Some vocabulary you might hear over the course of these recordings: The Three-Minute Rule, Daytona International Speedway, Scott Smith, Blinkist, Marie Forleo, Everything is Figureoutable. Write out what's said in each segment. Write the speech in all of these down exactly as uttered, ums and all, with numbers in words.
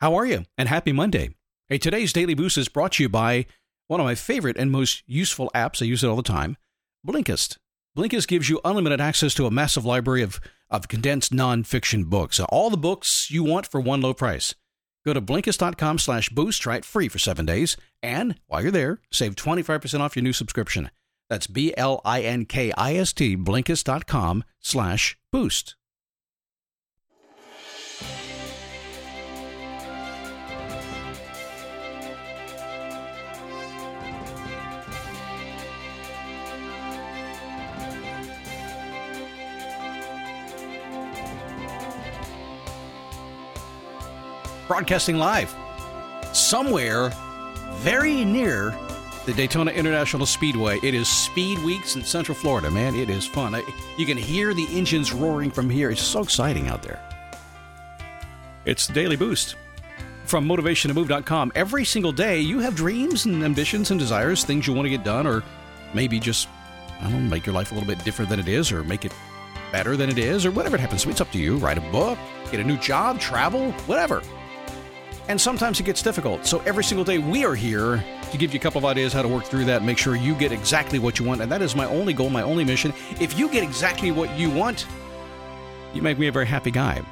How are you? And happy Monday. Hey, today's Daily Boost is brought to you by one of my favorite and most useful apps. I use it all the time, Blinkist. Blinkist gives you unlimited access to a massive library of, of condensed nonfiction books. All the books you want for one low price. Go to Blinkist.com slash boost. Try it free for seven days. And while you're there, save twenty-five percent off your new subscription. That's B L I N K I S T, Blinkist.com slash boost. Broadcasting live somewhere very near the Daytona International Speedway. It is Speed Weeks in Central Florida, man. It is fun. I, you can hear the engines roaring from here. It's so exciting out there. It's the Daily Boost from Motivation To Move dot com. Every single day, you have dreams and ambitions and desires, things you want to get done, or maybe just, I don't know, make your life a little bit different than it is, or make it better than it is, or whatever it happens to be. It's up to you. Write a book, get a new job, travel, whatever. And sometimes it gets difficult. So every single day we are here to give you a couple of ideas how to work through that and make sure you get exactly what you want. And that is my only goal, my only mission. If you get exactly what you want, you make me a very happy guy.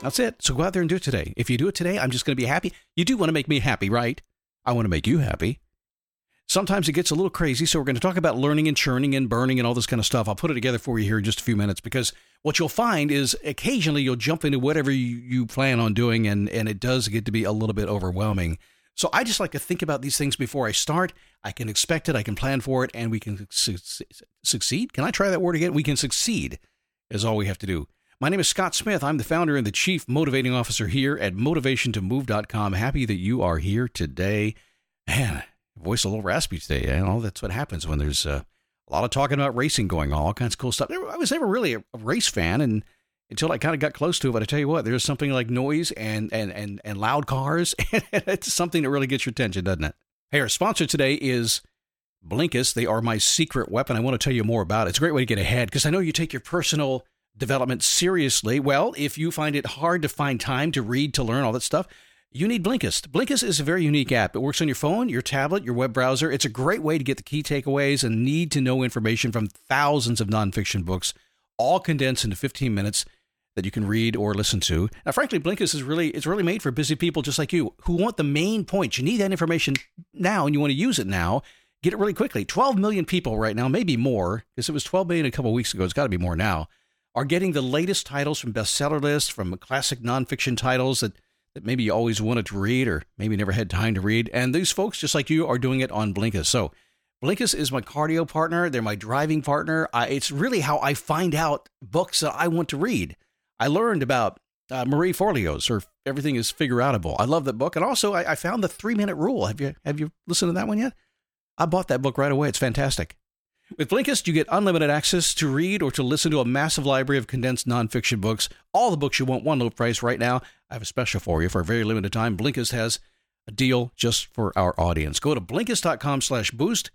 That's it. So go out there and do it today. If you do it today, I'm just going to be happy. You do want to make me happy, right? I want to make you happy. Sometimes it gets a little crazy. So we're going to talk about learning and churning and burning and all this kind of stuff. I'll put it together for you here in just a few minutes, because what you'll find is occasionally you'll jump into whatever you, you plan on doing, and, and it does get to be a little bit overwhelming. So I just like to think about these things before I start. I can expect it, I can plan for it, and we can su- succeed. Can I try that word again? We can succeed is all we have to do. My name is Scott Smith. I'm the founder and the chief motivating officer here at Motivation To Move dot com. Happy that you are here today. Man, voice a little raspy today. You know, that's what happens when there's uh, a lot of talking about racing going on, all kinds of cool stuff. I was never really a race fan, and until I kind of got close to it. But I tell you what, there's something like noise and and and, and loud cars. And it's something that really gets your attention, doesn't it? Hey, our sponsor today is Blinkist. They are my secret weapon. I want to tell you more about it. It's a great way to get ahead, because I know you take your personal development seriously. Well, if you find it hard to find time to read, to learn, all that stuff, you need Blinkist. Blinkist is a very unique app. It works on your phone, your tablet, your web browser. It's a great way to get the key takeaways and need-to-know information from thousands of nonfiction books, all condensed into fifteen minutes that you can read or listen to. Now, frankly, Blinkist is really it's really made for busy people just like you who want the main points. You need that information now, and you want to use it now. Get it really quickly. twelve million people right now, maybe more, because it was twelve million a couple of weeks ago. It's got to be more now, are getting the latest titles from bestseller lists, from classic nonfiction titles that that maybe you always wanted to read or maybe never had time to read. And these folks, just like you, are doing it on Blinkist. So Blinkist is my cardio partner. They're my driving partner. I, it's really how I find out books that I want to read. I learned about uh, Marie Forleo's, or Everything is Figureoutable. I love that book. And also, I, I found The Three-Minute Rule. Have you have you listened to that one yet? I bought that book right away. It's fantastic. With Blinkist, you get unlimited access to read or to listen to a massive library of condensed nonfiction books. All the books you want, one low price right now. I have a special for you for a very limited time. Blinkist has a deal just for our audience. Go to Blinkist.com slash boost.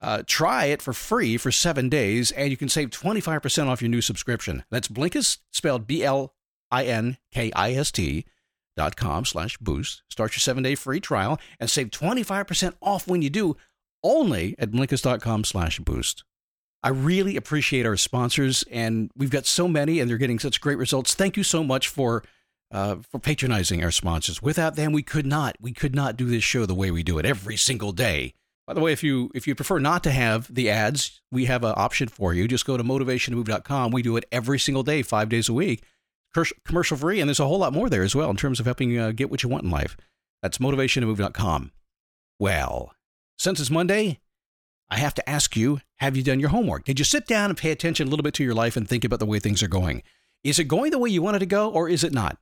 Uh, try it for free for seven days, and you can save twenty-five percent off your new subscription. That's Blinkist, spelled B L I N K I S T dot com slash boost. Start your seven-day free trial and save twenty-five percent off when you do, only at Blinkist.com slash boost. I really appreciate our sponsors, and we've got so many, and they're getting such great results. Thank you so much for uh, for patronizing our sponsors. Without them, we could not we could not do this show the way we do it every single day. By the way, if you if you prefer not to have the ads, we have an option for you. Just go to Motivation To Move dot com. We do it every single day, five days a week, commercial free, and there's a whole lot more there as well in terms of helping you uh, get what you want in life. That's Motivation To Move dot com. Well, since it's Monday, I have to ask you, have you done your homework? Did you sit down and pay attention a little bit to your life and think about the way things are going? Is it going the way you wanted to go, or is it not?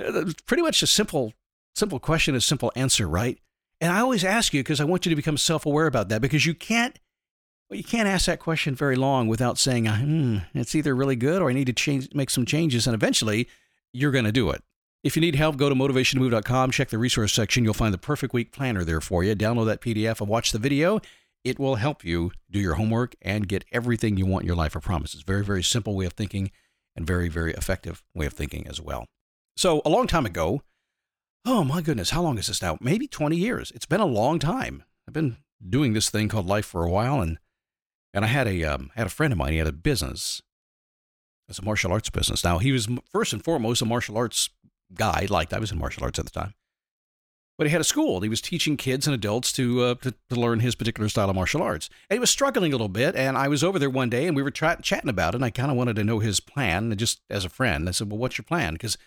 It's pretty much a simple, simple question, a simple answer, right? And I always ask you because I want you to become self-aware about that, because you can't, well, you can't ask that question very long without saying, hmm, it's either really good or I need to change, make some changes. And eventually you're going to do it. If you need help, go to Motivation To Move dot com, check the resource section. You'll find the perfect week planner there for you. Download that P D F and watch the video. It will help you do your homework and get everything you want in your life. I promise. It's a very, very simple way of thinking and very, very effective way of thinking as well. So a long time ago, oh my goodness, how long is this now? Maybe twenty years. It's been a long time. I've been doing this thing called life for a while, and and I had a um, had a friend of mine. He had a business. It's a martial arts business. Now, he was first and foremost a martial arts guy. Like, I was in martial arts at the time. But he had a school, and he was teaching kids and adults to, uh, to to learn his particular style of martial arts. And he was struggling a little bit, and I was over there one day, and we were tra- chatting about it, and I kind of wanted to know his plan, just as a friend. I said, well, what's your plan? Because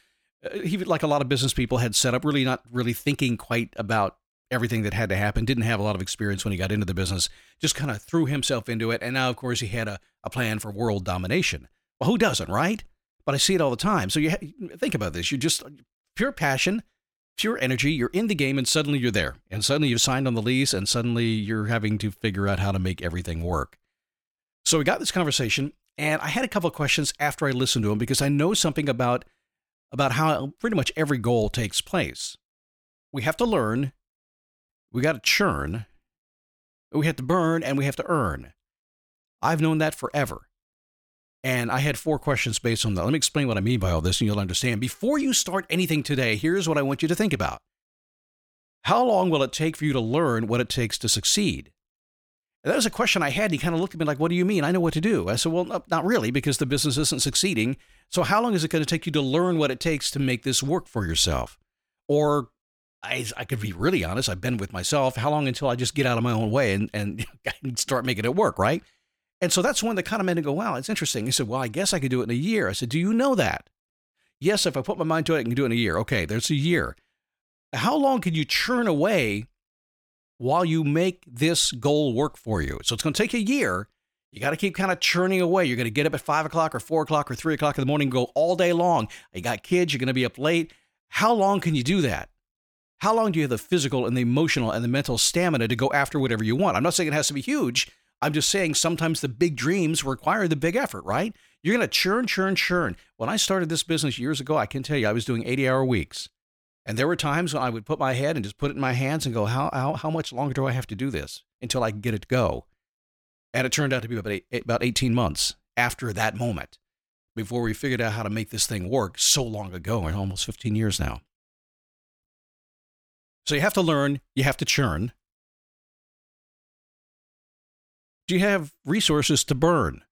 he, like a lot of business people, had set up really not really thinking quite about everything that had to happen, didn't have a lot of experience when he got into the business, just kind of threw himself into it, and now, of course, he had a, a plan for world domination. Well, who doesn't, right? But I see it all the time. So you ha- think about this. You're just pure passion, pure energy. You're in the game, and suddenly you're there. And suddenly you've signed on the lease, and suddenly you're having to figure out how to make everything work. So we got this conversation, and I had a couple of questions after I listened to him, because I know something about, about how pretty much every goal takes place. We have to learn, we got to churn, we have to burn, and we have to earn. I've known that forever. And I had four questions based on that. Let me explain what I mean by all this, and you'll understand. Before you start anything today, here's what I want you to think about. How long will it take for you to learn what it takes to succeed? And that was a question I had, and he kind of looked at me like, what do you mean? I know what to do. I said, well, no, not really, because the business isn't succeeding. So how long is it going to take you to learn what it takes to make this work for yourself? Or, I, I could be really honest, I've been with myself, how long until I just get out of my own way and, and start making it work, right? And so that's one that kind of made me go, wow, it's interesting. He said, well, I guess I could do it in a year. I said, do you know that? Yes, if I put my mind to it, I can do it in a year. Okay, there's a year. How long can you churn away while you make this goal work for you? So it's going to take a year. You got to keep kind of churning away. You're going to get up at five o'clock or four o'clock or three o'clock in the morning and go all day long. You got kids. You're going to be up late. How long can you do that? How long do you have the physical and the emotional and the mental stamina to go after whatever you want? I'm not saying it has to be huge. I'm just saying sometimes the big dreams require the big effort, right? You're going to churn, churn, churn. When I started this business years ago, I can tell you I was doing eighty-hour weeks. And there were times when I would put my head and just put it in my hands and go, how how, how much longer do I have to do this until I can get it to go? And it turned out to be about, eight, about eighteen months after that moment before we figured out how to make this thing work so long ago, and almost fifteen years now. So you have to learn, you have to churn. You have resources to burn.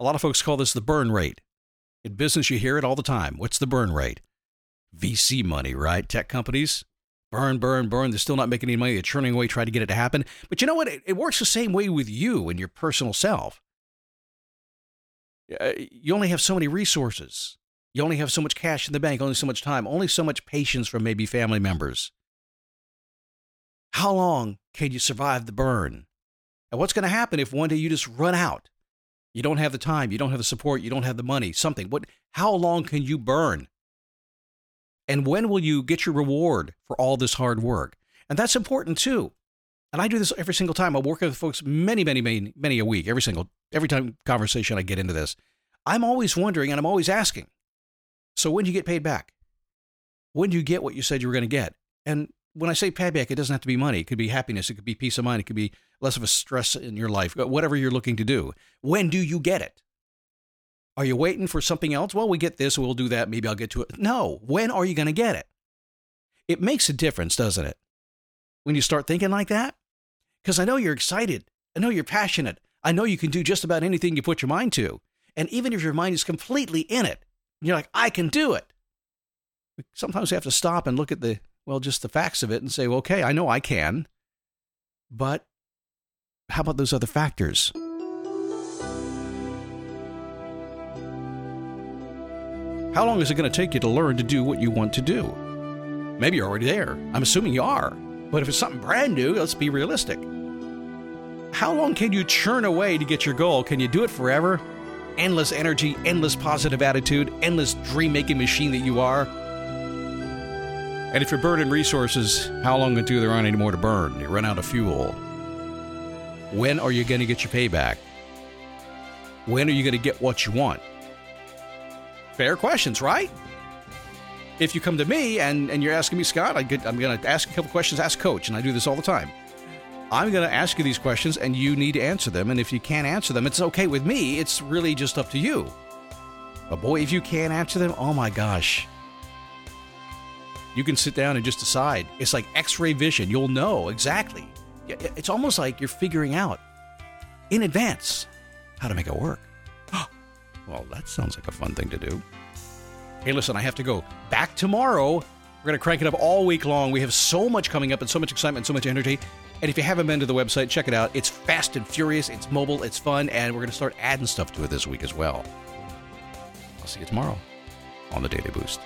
A lot of folks call this the burn rate. In business, you hear it all the time. What's the burn rate? V C money, right? Tech companies burn, burn, burn. They're still not making any money. They're churning away, trying to get it to happen. But you know what? It, it works the same way with you and your personal self. You only have so many resources. You only have so much cash in the bank, only so much time, only so much patience from maybe family members. How long can you survive the burn? And what's going to happen if one day you just run out? You don't have the time, you don't have the support, you don't have the money, something. What? How long can you burn? And when will you get your reward for all this hard work? And that's important too. And I do this every single time. I work with folks many, many, many, many a week, every single, every time conversation I get into this. I'm always wondering and I'm always asking, so when do you get paid back? When do you get what you said you were going to get? And when I say payback, it doesn't have to be money. It could be happiness. It could be peace of mind. It could be less of a stress in your life, whatever you're looking to do. When do you get it? Are you waiting for something else? Well, we get this, we'll do that. Maybe I'll get to it. No. When are you going to get it? It makes a difference, doesn't it? When you start thinking like that, because I know you're excited. I know you're passionate. I know you can do just about anything you put your mind to. And even if your mind is completely in it, you're like, I can do it. Sometimes you have to stop and look at the Well, just the facts of it and say, well, okay, I know I can, but how about those other factors? How long is it going to take you to learn to do what you want to do? Maybe you're already there. I'm assuming you are. But if it's something brand new, let's be realistic. How long can you churn away to get your goal? Can you do it forever? Endless energy, endless positive attitude, endless dream-making machine that you are. And if you're burning resources, how long until there aren't any more to burn? You run out of fuel. When are you going to get your payback? When are you going to get what you want? Fair questions, right? If you come to me and, and you're asking me, Scott, I get, I'm going to ask a couple questions, ask Coach, and I do this all the time. I'm going to ask you these questions, and you need to answer them. And if you can't answer them, it's okay with me. It's really just up to you. But boy, if you can't answer them, oh my gosh. You can sit down and just decide. It's like x-ray vision. You'll know exactly. It's almost like you're figuring out in advance how to make it work. Well, that sounds like a fun thing to do. Hey, listen, I have to go. Back tomorrow. We're going to crank it up all week long. We have so much coming up and so much excitement, so much energy. And if you haven't been to the website, check it out. It's fast and furious. It's mobile. It's fun. And we're going to start adding stuff to it this week as well. I'll see you tomorrow on the Daily Boost.